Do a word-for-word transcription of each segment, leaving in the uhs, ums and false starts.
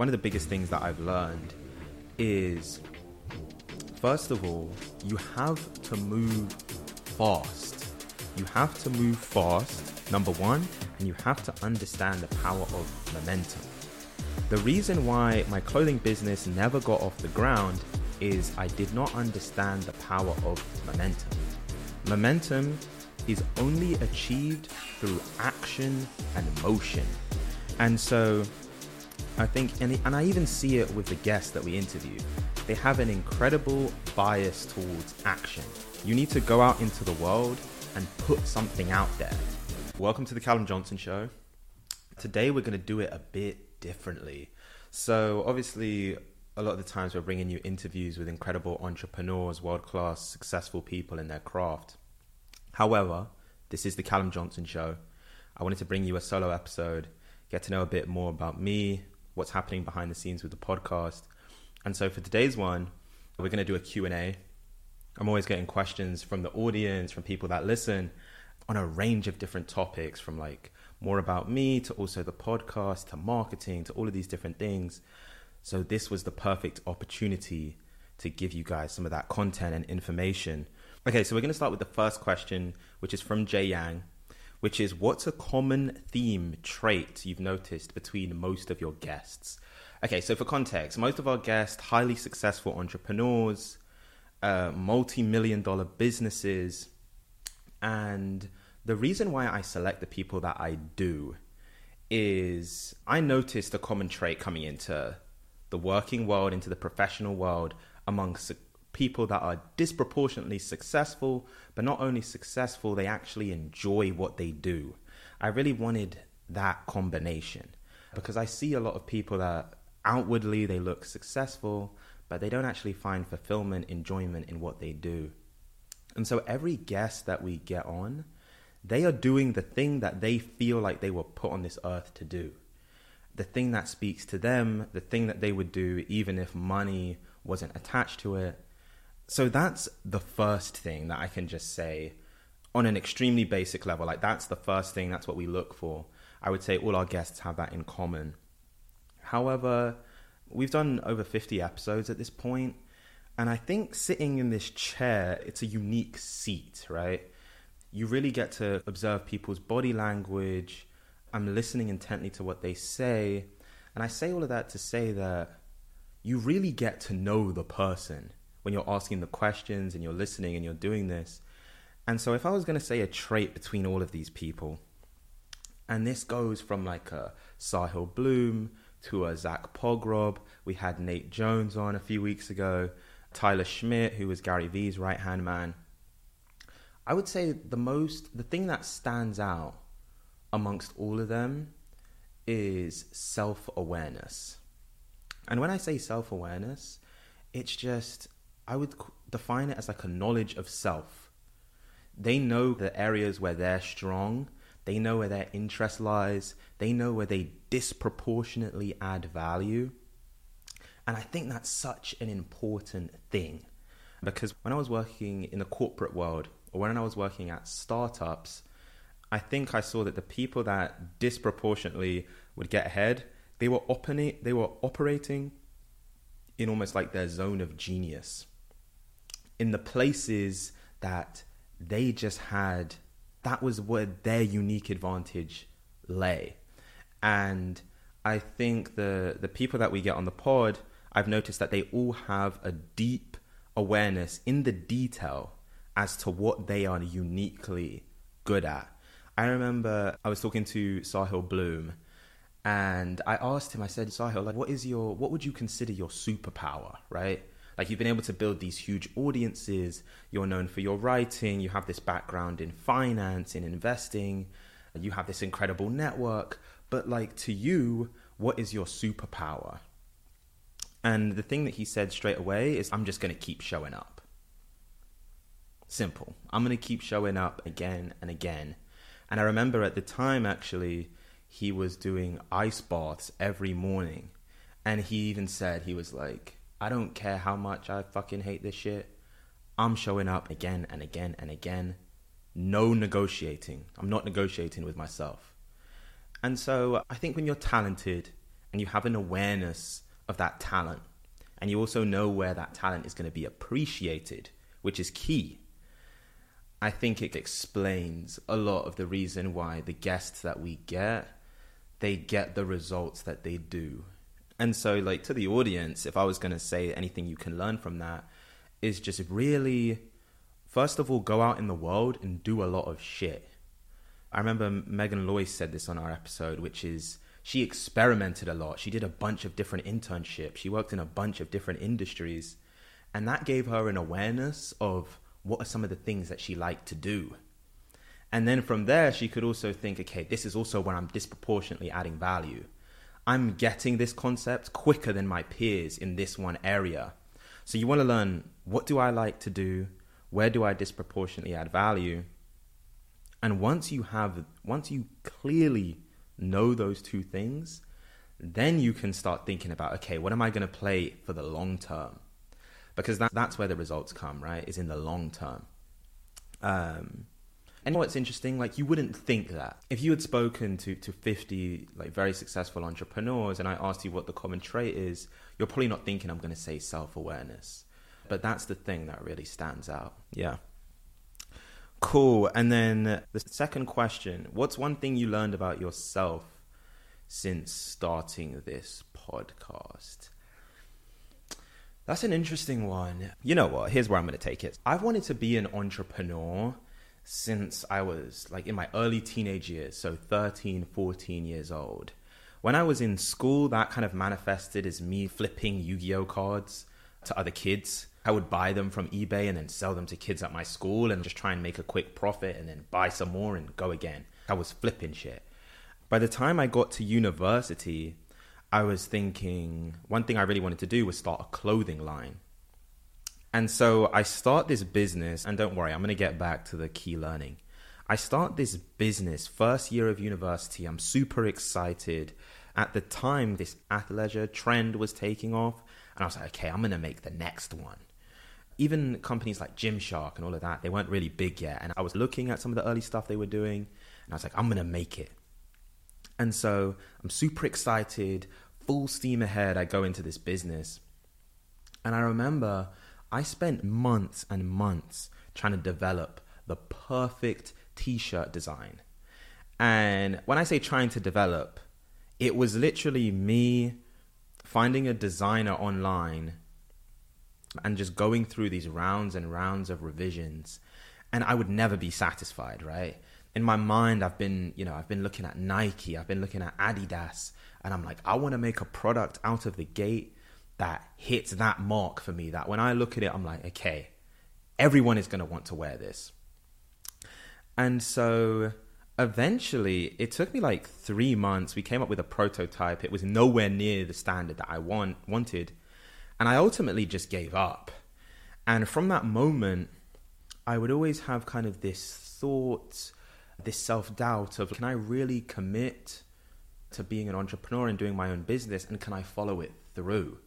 one of the biggest things that I've learned is, first of all, you have to move fast. You have to move fast, number one, and you have to understand the power of momentum. The reason why my clothing business never got off the ground is I did not understand the power of momentum. Momentum is only achieved through action and motion. And so I think, and, it, and I even see it with the guests that we interview, they have an incredible bias towards action. You need to go out into the world and put something out there. Welcome to the Callum Johnson Show. Today we're going to do it a bit differently. So obviously, a lot of the times we're bringing you interviews with incredible entrepreneurs, world-class, successful people in their craft. However, this is the Callum Johnson Show. I wanted to bring you a solo episode, get to know a bit more about me, what's happening behind the scenes with the podcast. And so for today's one, we're going to do a Q and A. I'm always getting questions from the audience, from people that listen, on a range of different topics, from like more about me to also the podcast to marketing to all of these different things. So this was the perfect opportunity to give you guys some of that content and information. Okay, so we're going to start with the first question, which is from Jay Yang, which is, what's a common theme trait you've noticed between most of your guests? Okay, so for context, most of our guests, highly successful entrepreneurs, uh, multi-million dollar businesses. And the reason why I select the people that I do is I noticed a common trait coming into the working world, into the professional world, among su- people that are disproportionately successful, but not only successful, they actually enjoy what they do. I really wanted that combination because I see a lot of people that outwardly they look successful, but they don't actually find fulfillment, enjoyment in what they do. And so every guest that we get on, they are doing the thing that they feel like they were put on this earth to do. The thing that speaks to them, the thing that they would do even if money wasn't attached to it. So that's the first thing that I can just say on an extremely basic level. Like that's the first thing, that's what we look for. I would say all our guests have that in common. However, we've done over fifty episodes at this point, and I think sitting in this chair, it's a unique seat, right? You really get to observe people's body language. I'm listening intently to what they say. And I say all of that to say that you really get to know the person when you're asking the questions and you're listening and you're doing this. And so if I was going to say a trait between all of these people, and this goes from like a Sahil Bloom to a Zach Pogrob. We had Nate Jones on a few weeks ago, Tyler Schmidt, who was Gary Vee's right-hand man. I would say the most, the thing that stands out amongst all of them is self-awareness. And when I say self-awareness, it's just, I would define it as like a knowledge of self. They know the areas where they're strong, they know where their interest lies, they know where they disproportionately add value. And I think that's such an important thing, because when I was working in the corporate world, or when I was working at startups, I think I saw that the people that disproportionately would get ahead, they were operate, they were operating in almost like their zone of genius, in the places that they just had, that was where their unique advantage lay. And I think the, the people that we get on the pod, I've noticed that they all have a deep awareness in the detail as to what they are uniquely good at. I remember I was talking to Sahil Bloom and I asked him, I said, Sahil, like, what is your, what would you consider your superpower, right? Like, you've been able to build these huge audiences. You're known for your writing. You have this background in finance, in investing. You have this incredible network. But like, to you, what is your superpower? And the thing that he said straight away is, I'm just going to keep showing up. Simple. I'm going to keep showing up again and again. And I remember at the time, actually, he was doing ice baths every morning. And he even said, he was like, I don't care how much I fucking hate this shit. I'm showing up again and again and again. No negotiating. I'm not negotiating with myself. And so I think when you're talented and you have an awareness of that talent. And you also know where that talent is going to be appreciated, which is key. I think it explains a lot of the reason why the guests that we get, they get the results that they do. And so, like, to the audience, if I was going to say anything you can learn from that, is just really, first of all, go out in the world and do a lot of shit. I remember Megan Loy said this on our episode, which is, she experimented a lot. She did a bunch of different internships. She worked in a bunch of different industries. And that gave her an awareness of what are some of the things that she liked to do. And then from there, she could also think, okay, this is also where I'm disproportionately adding value. I'm getting this concept quicker than my peers in this one area. So you want to learn, what do I like to do? Where do I disproportionately add value? And once you have, once you clearly know those two things, then you can start thinking about, okay, what am I going to play for the long term? Because that, that's where the results come, right? Is in the long term. Um, and what's interesting, like, you wouldn't think that. If you had spoken to, to fifty like very successful entrepreneurs and I asked you what the common trait is, you're probably not thinking I'm going to say self-awareness. But that's the thing that really stands out. Yeah. Cool. And then the second question, what's one thing you learned about yourself since starting this podcast? That's an interesting one. You know what? Here's where I'm going to take it. I've wanted to be an entrepreneur since I was like in my early teenage years. So thirteen, fourteen years old. When I was in school, that kind of manifested as me flipping Yu-Gi-Oh cards to other kids. I would buy them from eBay and then sell them to kids at my school and just try and make a quick profit and then buy some more and go again. I was flipping shit. By the time I got to university, I was thinking one thing I really wanted to do was start a clothing line. And so I start this business, and don't worry, I'm going to get back to the key learning. I start this business first year of university. I'm super excited. At the time, this athleisure trend was taking off. And I was like, okay, I'm going to make the next one. Even companies like Gymshark and all of that, they weren't really big yet. And I was looking at some of the early stuff they were doing, and I was like, I'm going to make it. And so I'm super excited, full steam ahead. I go into this business. And I remember I spent months and months trying to develop the perfect t-shirt design. And when I say trying to develop, it was literally me finding a designer online and just going through these rounds and rounds of revisions, and I would never be satisfied, right? In my mind, I've been, you know, I've been looking at Nike, I've been looking at Adidas, and I'm like, I want to make a product out of the gate that hits that mark for me, that when I look at it, I'm like, okay, everyone is going to want to wear this. And so eventually, it took me like three months. We came up with a prototype. It was nowhere near the standard that I want, wanted. And I ultimately just gave up. And from that moment, I would always have kind of this thought, this self-doubt of, can I really commit to being an entrepreneur and doing my own business? And can I follow it through?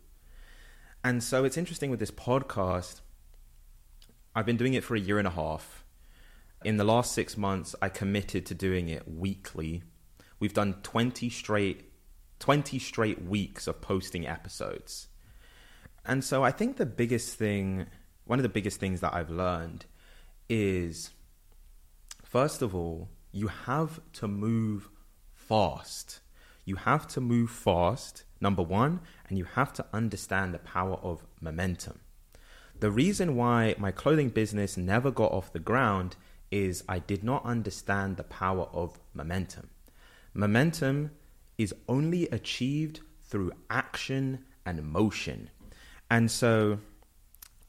And so it's interesting with this podcast, I've been doing it for a year and a half. In the last six months, I committed to doing it weekly. We've done twenty straight, twenty straight weeks of posting episodes. And so I think the biggest thing, one of the biggest things that I've learned is, first of all, you have to move fast. You have to move fast, number one, and you have to understand the power of momentum. The reason why my clothing business never got off the ground is I did not understand the power of momentum. Momentum is only achieved through action and motion. And so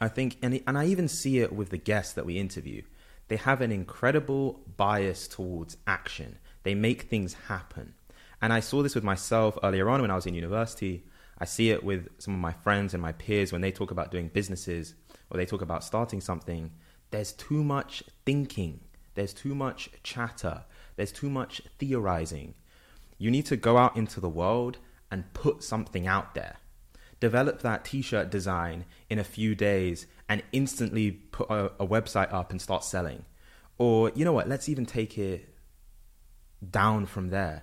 I think, and, and I even see it with the guests that we interview, they have an incredible bias towards action. They make things happen. And I saw this with myself earlier on when I was in university. I see it with some of my friends and my peers when they talk about doing businesses or they talk about starting something. There's too much thinking. There's too much chatter. There's too much theorizing. You need to go out into the world and put something out there. Develop that t-shirt design in a few days and instantly put a, a website up and start selling. Or, you know what, let's even take it down from there.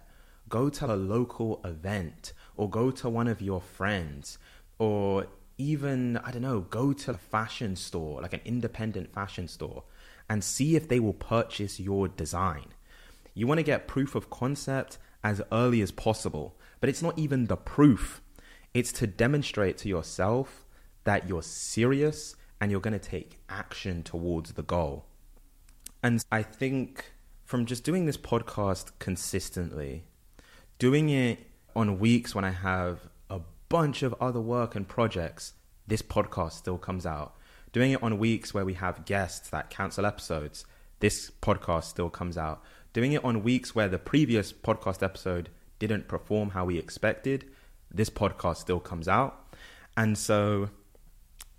Go to a local event or go to one of your friends, or even, I don't know, go to a fashion store, like an independent fashion store, and see if they will purchase your design. You want to get proof of concept as early as possible, but it's not even the proof. It's to demonstrate to yourself that you're serious and you're going to take action towards the goal. And I think from just doing this podcast consistently, doing it on weeks when I have a bunch of other work and projects, this podcast still comes out. Doing it on weeks where we have guests that cancel episodes, this podcast still comes out. Doing it on weeks where the previous podcast episode didn't perform how we expected, this podcast still comes out. And so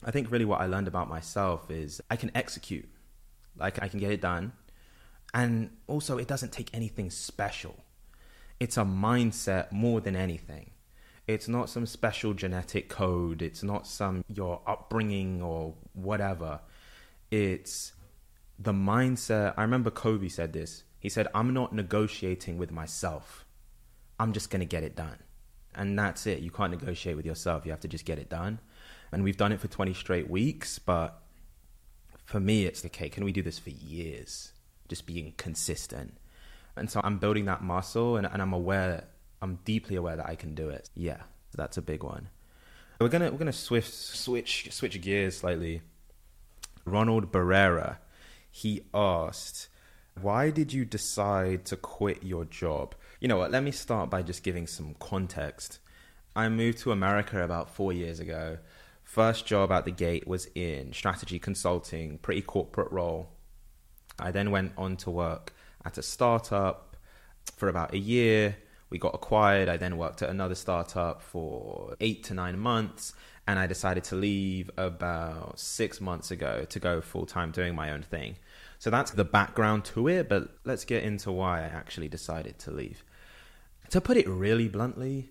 I think really what I learned about myself is I can execute. Like, I can get it done. And also, it doesn't take anything special. It's a mindset more than anything. It's not some special genetic code. It's not some your upbringing or whatever. It's the mindset. I remember Kobe said this. He said, I'm not negotiating with myself. I'm just going to get it done. And that's it. You can't negotiate with yourself. You have to just get it done. And we've done it for twenty straight weeks. But for me, it's okay, can we do this for years? Just being consistent. And so I'm building that muscle, and, and I'm aware, I'm deeply aware that I can do it. Yeah, that's a big one. We're going to we're gonna switch, switch, switch gears slightly. Ronald Barrera, he asked, why did you decide to quit your job? You know what, let me start by just giving some context. I moved to America about four years ago. First job out the gate was in strategy consulting, pretty corporate role. I then went on to work at a startup for about a year. We got acquired. I then worked at another startup for eight to nine months. And I decided to leave about six months ago to go full-time doing my own thing. So that's the background to it, but let's get into why I actually decided to leave. To put it really bluntly,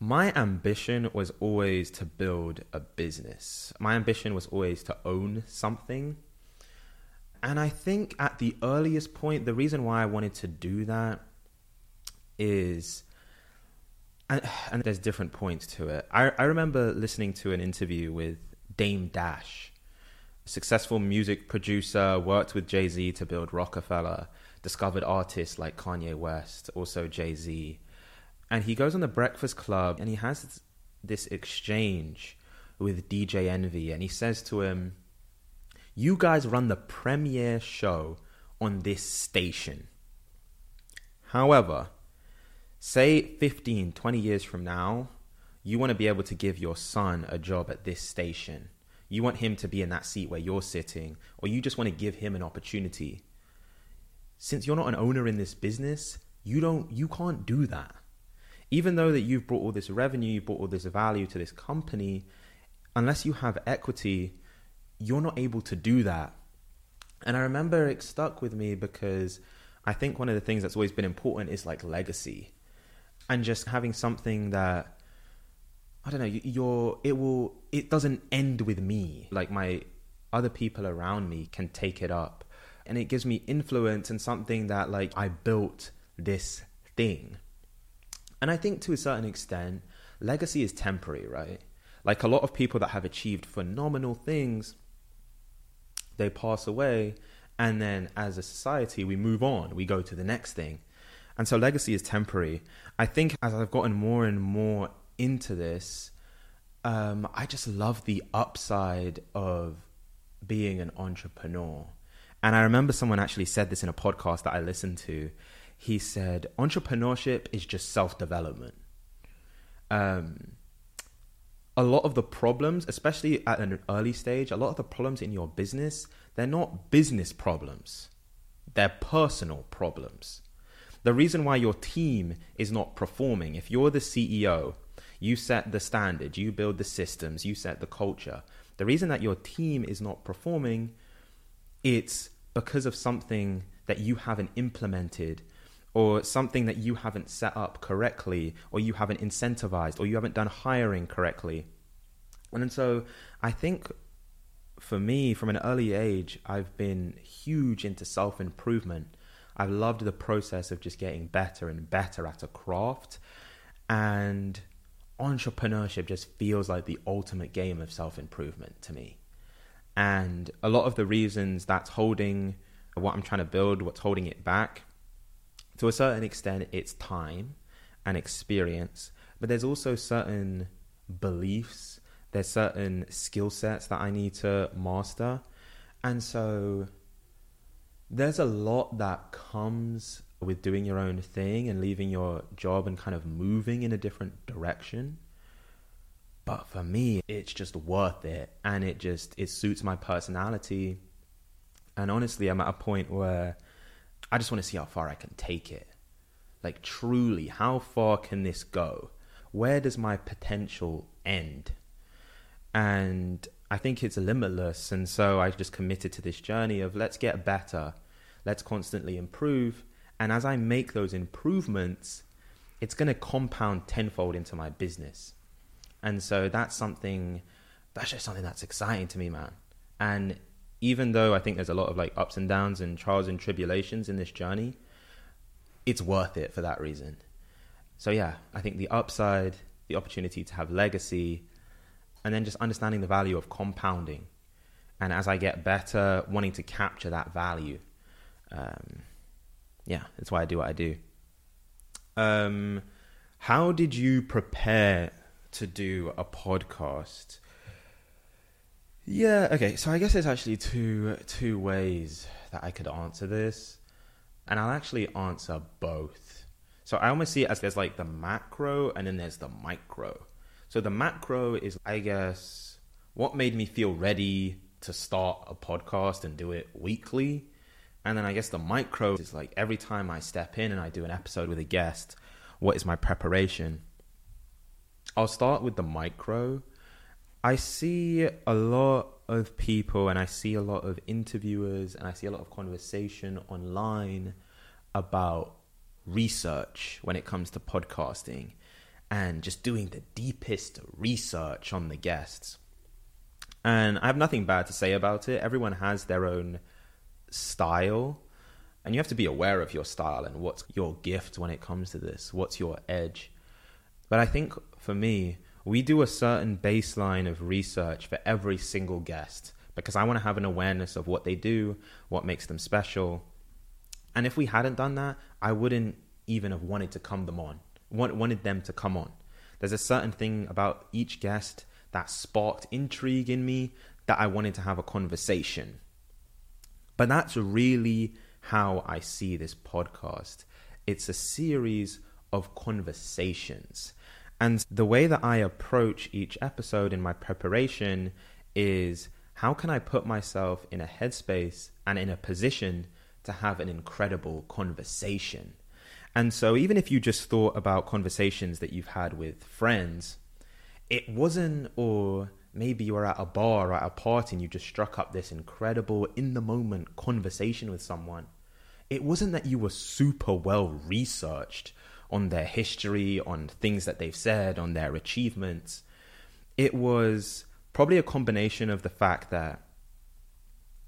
my ambition was always to build a business. My ambition was always to own something. And I think at the earliest point, the reason why I wanted to do that is, and, and there's different points to it. I, I remember listening to an interview with Dame Dash, a successful music producer, worked with Jay-Z to build Rockefeller, discovered artists like Kanye West, also Jay-Z. And he goes on The Breakfast Club and he has this exchange with D J Envy. And he says to him, you guys run the premiere show on this station. However, say fifteen, twenty years from now, you want to be able to give your son a job at this station. You want him to be in that seat where you're sitting, or you just want to give him an opportunity. Since you're not an owner in this business, you don't, you can't do that. Even though that you've brought all this revenue, you've brought all this value to this company, unless you have equity, you're not able to do that. And I remember it stuck with me because I think one of the things that's always been important is like legacy. And just having something that, I don't know, you're, it will, it doesn't end with me. Like my other people around me can take it up. And it gives me influence and something that like I built this thing. And I think to a certain extent, legacy is temporary, right? Like a lot of people that have achieved phenomenal things, they pass away. And then as a society, we move on, we go to the next thing. And so legacy is temporary. I think as I've gotten more and more into this, um, I just love the upside of being an entrepreneur. And I remember someone actually said this in a podcast that I listened to. He said, entrepreneurship is just self-development. Um, a lot of the problems, especially at an early stage, a lot of the problems in your business, they're not business problems. They're personal problems. The reason why your team is not performing, if you're the C E O, you set the standard, you build the systems, you set the culture. The reason that your team is not performing, it's because of something that you haven't implemented, or something that you haven't set up correctly, or you haven't incentivized, or you haven't done hiring correctly. And so I think for me, from an early age, I've been huge into self-improvement. I've loved the process of just getting better and better at a craft. And entrepreneurship just feels like the ultimate game of self-improvement to me. And a lot of the reasons that's holding what I'm trying to build, what's holding it back, to a certain extent, it's time and experience. But there's also certain beliefs, there's certain skill sets that I need to master. And so there's a lot that comes with doing your own thing and leaving your job and kind of moving in a different direction. But for me, it's just worth it. And it just, it suits my personality. And honestly, I'm at a point where I just want to see how far I can take it. Like truly, how far can this go? Where does my potential end? And I think it's limitless. And so I just committed to this journey of let's get better. Let's constantly improve. And as I make those improvements, it's going to compound tenfold into my business. And so that's something, that's just something that's exciting to me, man. And even though I think there's a lot of like ups and downs and trials and tribulations in this journey, it's worth it for that reason. So yeah, I think the upside, the opportunity to have legacy, and then just understanding the value of compounding. And as I get better, wanting to capture that value. Um, yeah, that's why I do what I do. Um, how did you prepare to do a podcast? Yeah, okay, so I guess there's actually two two ways that I could answer this, and I'll actually answer both. So I almost see it as there's like the macro and then there's the micro. So the macro is, I guess, what made me feel ready to start a podcast and do it weekly. And then I guess the micro is like every time I step in and I do an episode with a guest, what is my preparation? I'll start with the micro. I see a lot of people and I see a lot of interviewers and I see a lot of conversation online about research when it comes to podcasting and just doing the deepest research on the guests. And I have nothing bad to say about it. Everyone has their own style and you have to be aware of your style and what's your gift when it comes to this, what's your edge. But I think for me, we do a certain baseline of research for every single guest because I want to have an awareness of what they do, what makes them special. And if we hadn't done that, I wouldn't even have wanted to come them on, wanted them to come on. There's a certain thing about each guest that sparked intrigue in me that I wanted to have a conversation. But that's really how I see this podcast. It's a series of conversations. And the way that I approach each episode in my preparation is how can I put myself in a headspace and in a position to have an incredible conversation? And so even if you just thought about conversations that you've had with friends, it wasn't, or maybe you were at a bar or at a party and you just struck up this incredible in-the-moment conversation with someone. It wasn't that you were super well-researched on their history, on things that they've said, on their achievements. It was probably a combination of the fact that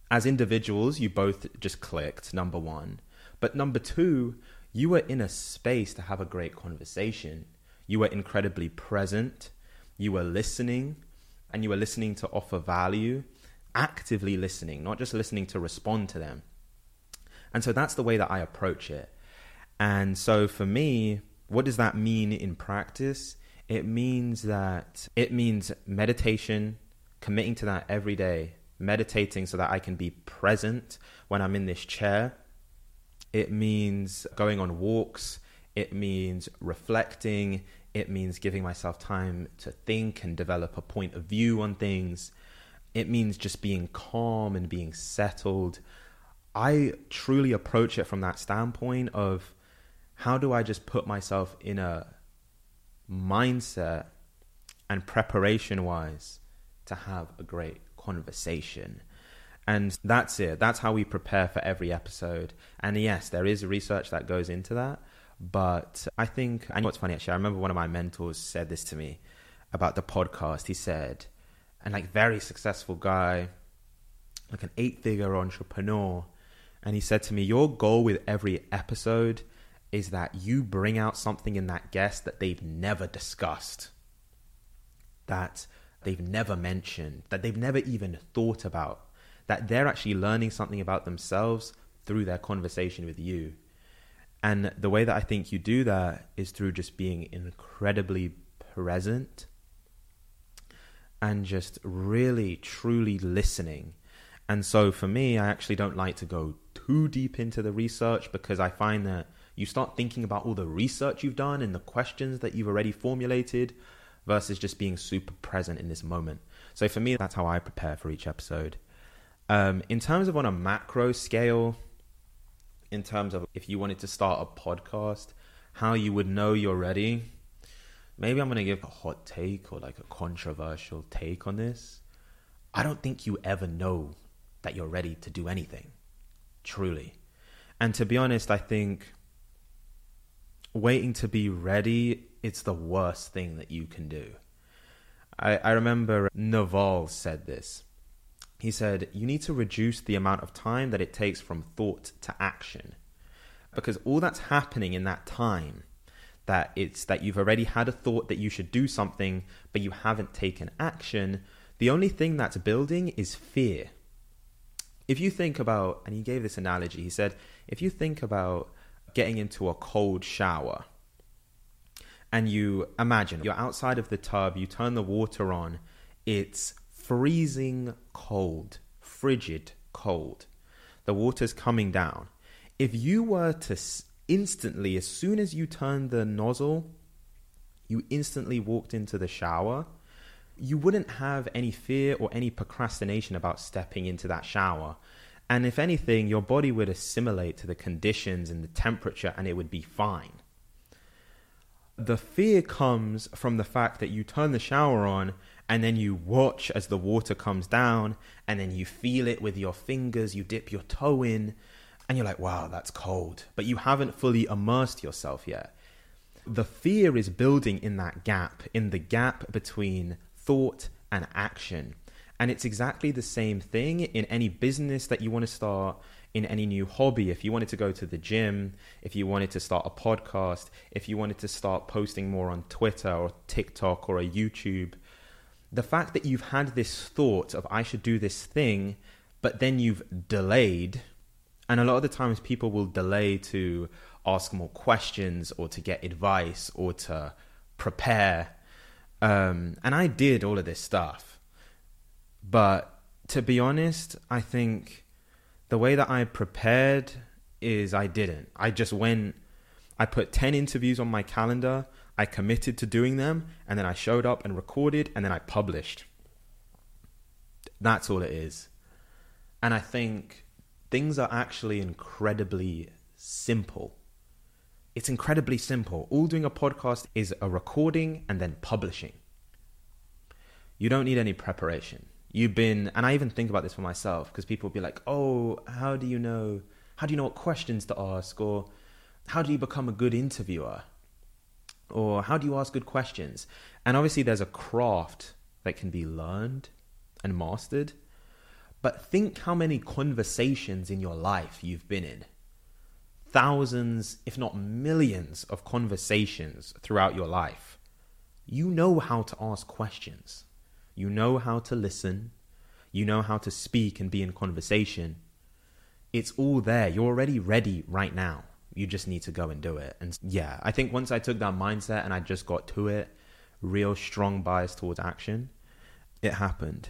as individuals, you both just clicked, number one. But number two, you were in a space to have a great conversation. You were incredibly present. You were listening, and you were listening to offer value, actively listening, not just listening to respond to them. And so that's the way that I approach it. And so for me, what does that mean in practice? It means that it means meditation, committing to that every day, meditating so that I can be present when I'm in this chair. It means going on walks. It means reflecting. It means giving myself time to think and develop a point of view on things. It means just being calm and being settled. I truly approach it from that standpoint of, how do I just put myself in a mindset and preparation-wise to have a great conversation? And that's it. That's how we prepare for every episode. And yes, there is research that goes into that. But I think, and what's funny actually, I remember one of my mentors said this to me about the podcast. He said, and like very successful guy, like an eight-figure entrepreneur. And he said to me, your goal with every episode is that you bring out something in that guest that they've never discussed, that they've never mentioned, that they've never even thought about, that they're actually learning something about themselves through their conversation with you. And the way that I think you do that is through just being incredibly present and just really, truly listening. And so for me, I actually don't like to go too deep into the research, because I find that you start thinking about all the research you've done and the questions that you've already formulated versus just being super present in this moment. So for me, that's how I prepare for each episode. Um, in terms of on a macro scale, in terms of if you wanted to start a podcast, how you would know you're ready, maybe I'm going to give a hot take or like a controversial take on this. I don't think you ever know that you're ready to do anything, truly. And to be honest, I think waiting to be ready, it's the worst thing that you can do. I, I remember Naval said this. He said, you need to reduce the amount of time that it takes from thought to action, because all that's happening in that time, that it's that you've already had a thought that you should do something, but you haven't taken action. The only thing that's building is fear. If you think about, and he gave this analogy, he said, if you think about getting into a cold shower and you imagine you're outside of the tub, you turn the water on, it's freezing cold, frigid cold. The water's coming down. If you were to instantly, as soon as you turned the nozzle, you instantly walked into the shower, you wouldn't have any fear or any procrastination about stepping into that shower. And if anything, your body would assimilate to the conditions and the temperature, and it would be fine. The fear comes from the fact that you turn the shower on and then you watch as the water comes down, and then you feel it with your fingers, you dip your toe in, and you're like, wow, that's cold. But you haven't fully immersed yourself yet. The fear is building in that gap, in the gap between thought and action. And it's exactly the same thing in any business that you want to start, in any new hobby. If you wanted to go to the gym, if you wanted to start a podcast, if you wanted to start posting more on Twitter or TikTok or a YouTube, the fact that you've had this thought of I should do this thing, but then you've delayed. And a lot of the times people will delay to ask more questions or to get advice or to prepare. Um, and I did all of this stuff. But to be honest, I think the way that I prepared is I didn't. I just went, I put ten interviews on my calendar, I committed to doing them, and then I showed up and recorded, and then I published. That's all it is. And I think things are actually incredibly simple. It's incredibly simple. All doing a podcast is a recording and then publishing. You don't need any preparation. You've been, and I even think about this for myself, because people will be like, oh, how do you know, how do you know what questions to ask? Or how do you become a good interviewer? Or how do you ask good questions? And obviously there's a craft that can be learned and mastered. But think how many conversations in your life you've been in. Thousands, if not millions of conversations throughout your life. You know how to ask questions. You know how to listen. You know how to speak and be in conversation. It's all there. You're already ready right now. You just need to go and do it. And yeah, I think once I took that mindset and I just got to it, real strong bias towards action, it happened.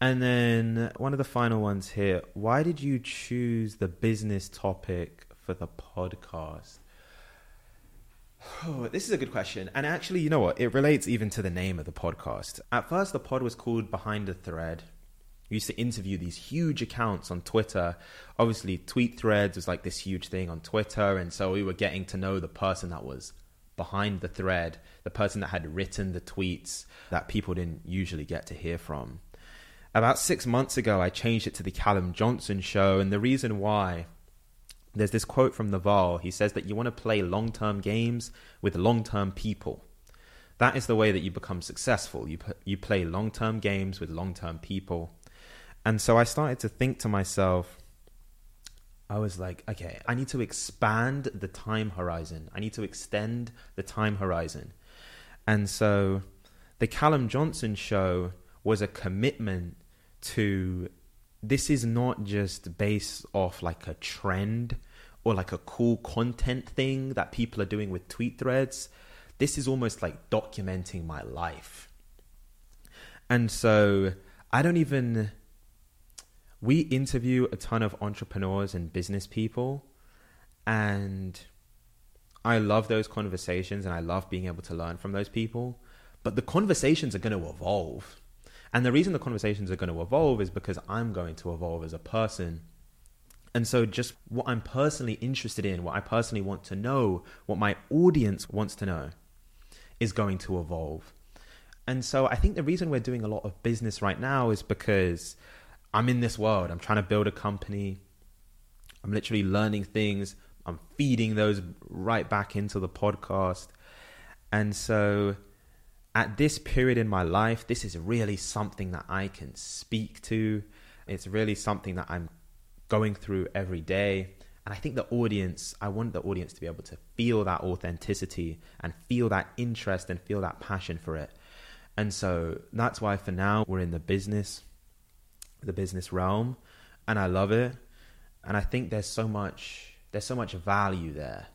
And then one of the final ones here. Why did you choose the business topic for the podcast? Oh, this is a good question. And actually, you know what? It relates even to the name of the podcast. At first, the pod was called Behind the Thread. We used to interview these huge accounts on Twitter. Obviously, tweet threads was like this huge thing on Twitter. And so we were getting to know the person that was behind the thread, the person that had written the tweets that people didn't usually get to hear from. About six months ago, I changed it to the Callum Johnson Show. And the reason why, there's this quote from Naval. He says that you want to play long-term games with long-term people. That is the way that you become successful. You you play long-term games with long-term people. And so I started to think to myself, I was like, okay, I need to expand the time horizon. I need to extend the time horizon. And so the Callum Johnson show was a commitment to, this is not just based off like a trend or like a cool content thing that people are doing with tweet threads. This is almost like documenting my life. And so I don't even... We interview a ton of entrepreneurs and business people, and I love those conversations, and I love being able to learn from those people, but the conversations are going to evolve. And the reason the conversations are going to evolve is because I'm going to evolve as a person. And so just what I'm personally interested in, what I personally want to know, what my audience wants to know is going to evolve. And so I think the reason we're doing a lot of business right now is because I'm in this world. I'm trying to build a company. I'm literally learning things. I'm feeding those right back into the podcast. And so at this period in my life, this is really something that I can speak to. It's really something that I'm going through every day. And I think the audience, I want the audience to be able to feel that authenticity and feel that interest and feel that passion for it. And so that's why for now we're in the business, the business realm, and I love it. And I think there's so much, there's so much value there.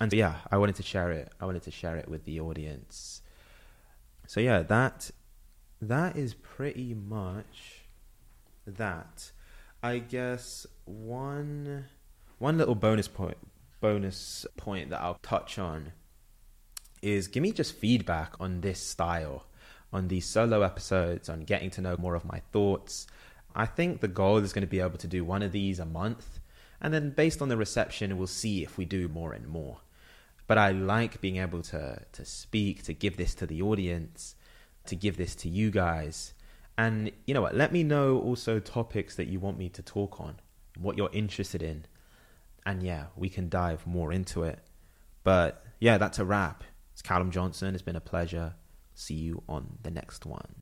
And so, yeah, I wanted to share it. I wanted to share it with the audience. So yeah, that, that is pretty much that. I guess one one little bonus point bonus point that I'll touch on is give me just feedback on this style, on these solo episodes, on getting to know more of my thoughts. I think the goal is going to be able to do one of these a month, and then based on the reception, we'll see if we do more and more. But I like being able to to speak, to give this to the audience, to give this to you guys. And you know what, let me know also topics that you want me to talk on, what you're interested in. And yeah, we can dive more into it. But yeah, that's a wrap. It's Callum Johnson. It's been a pleasure. See you on the next one.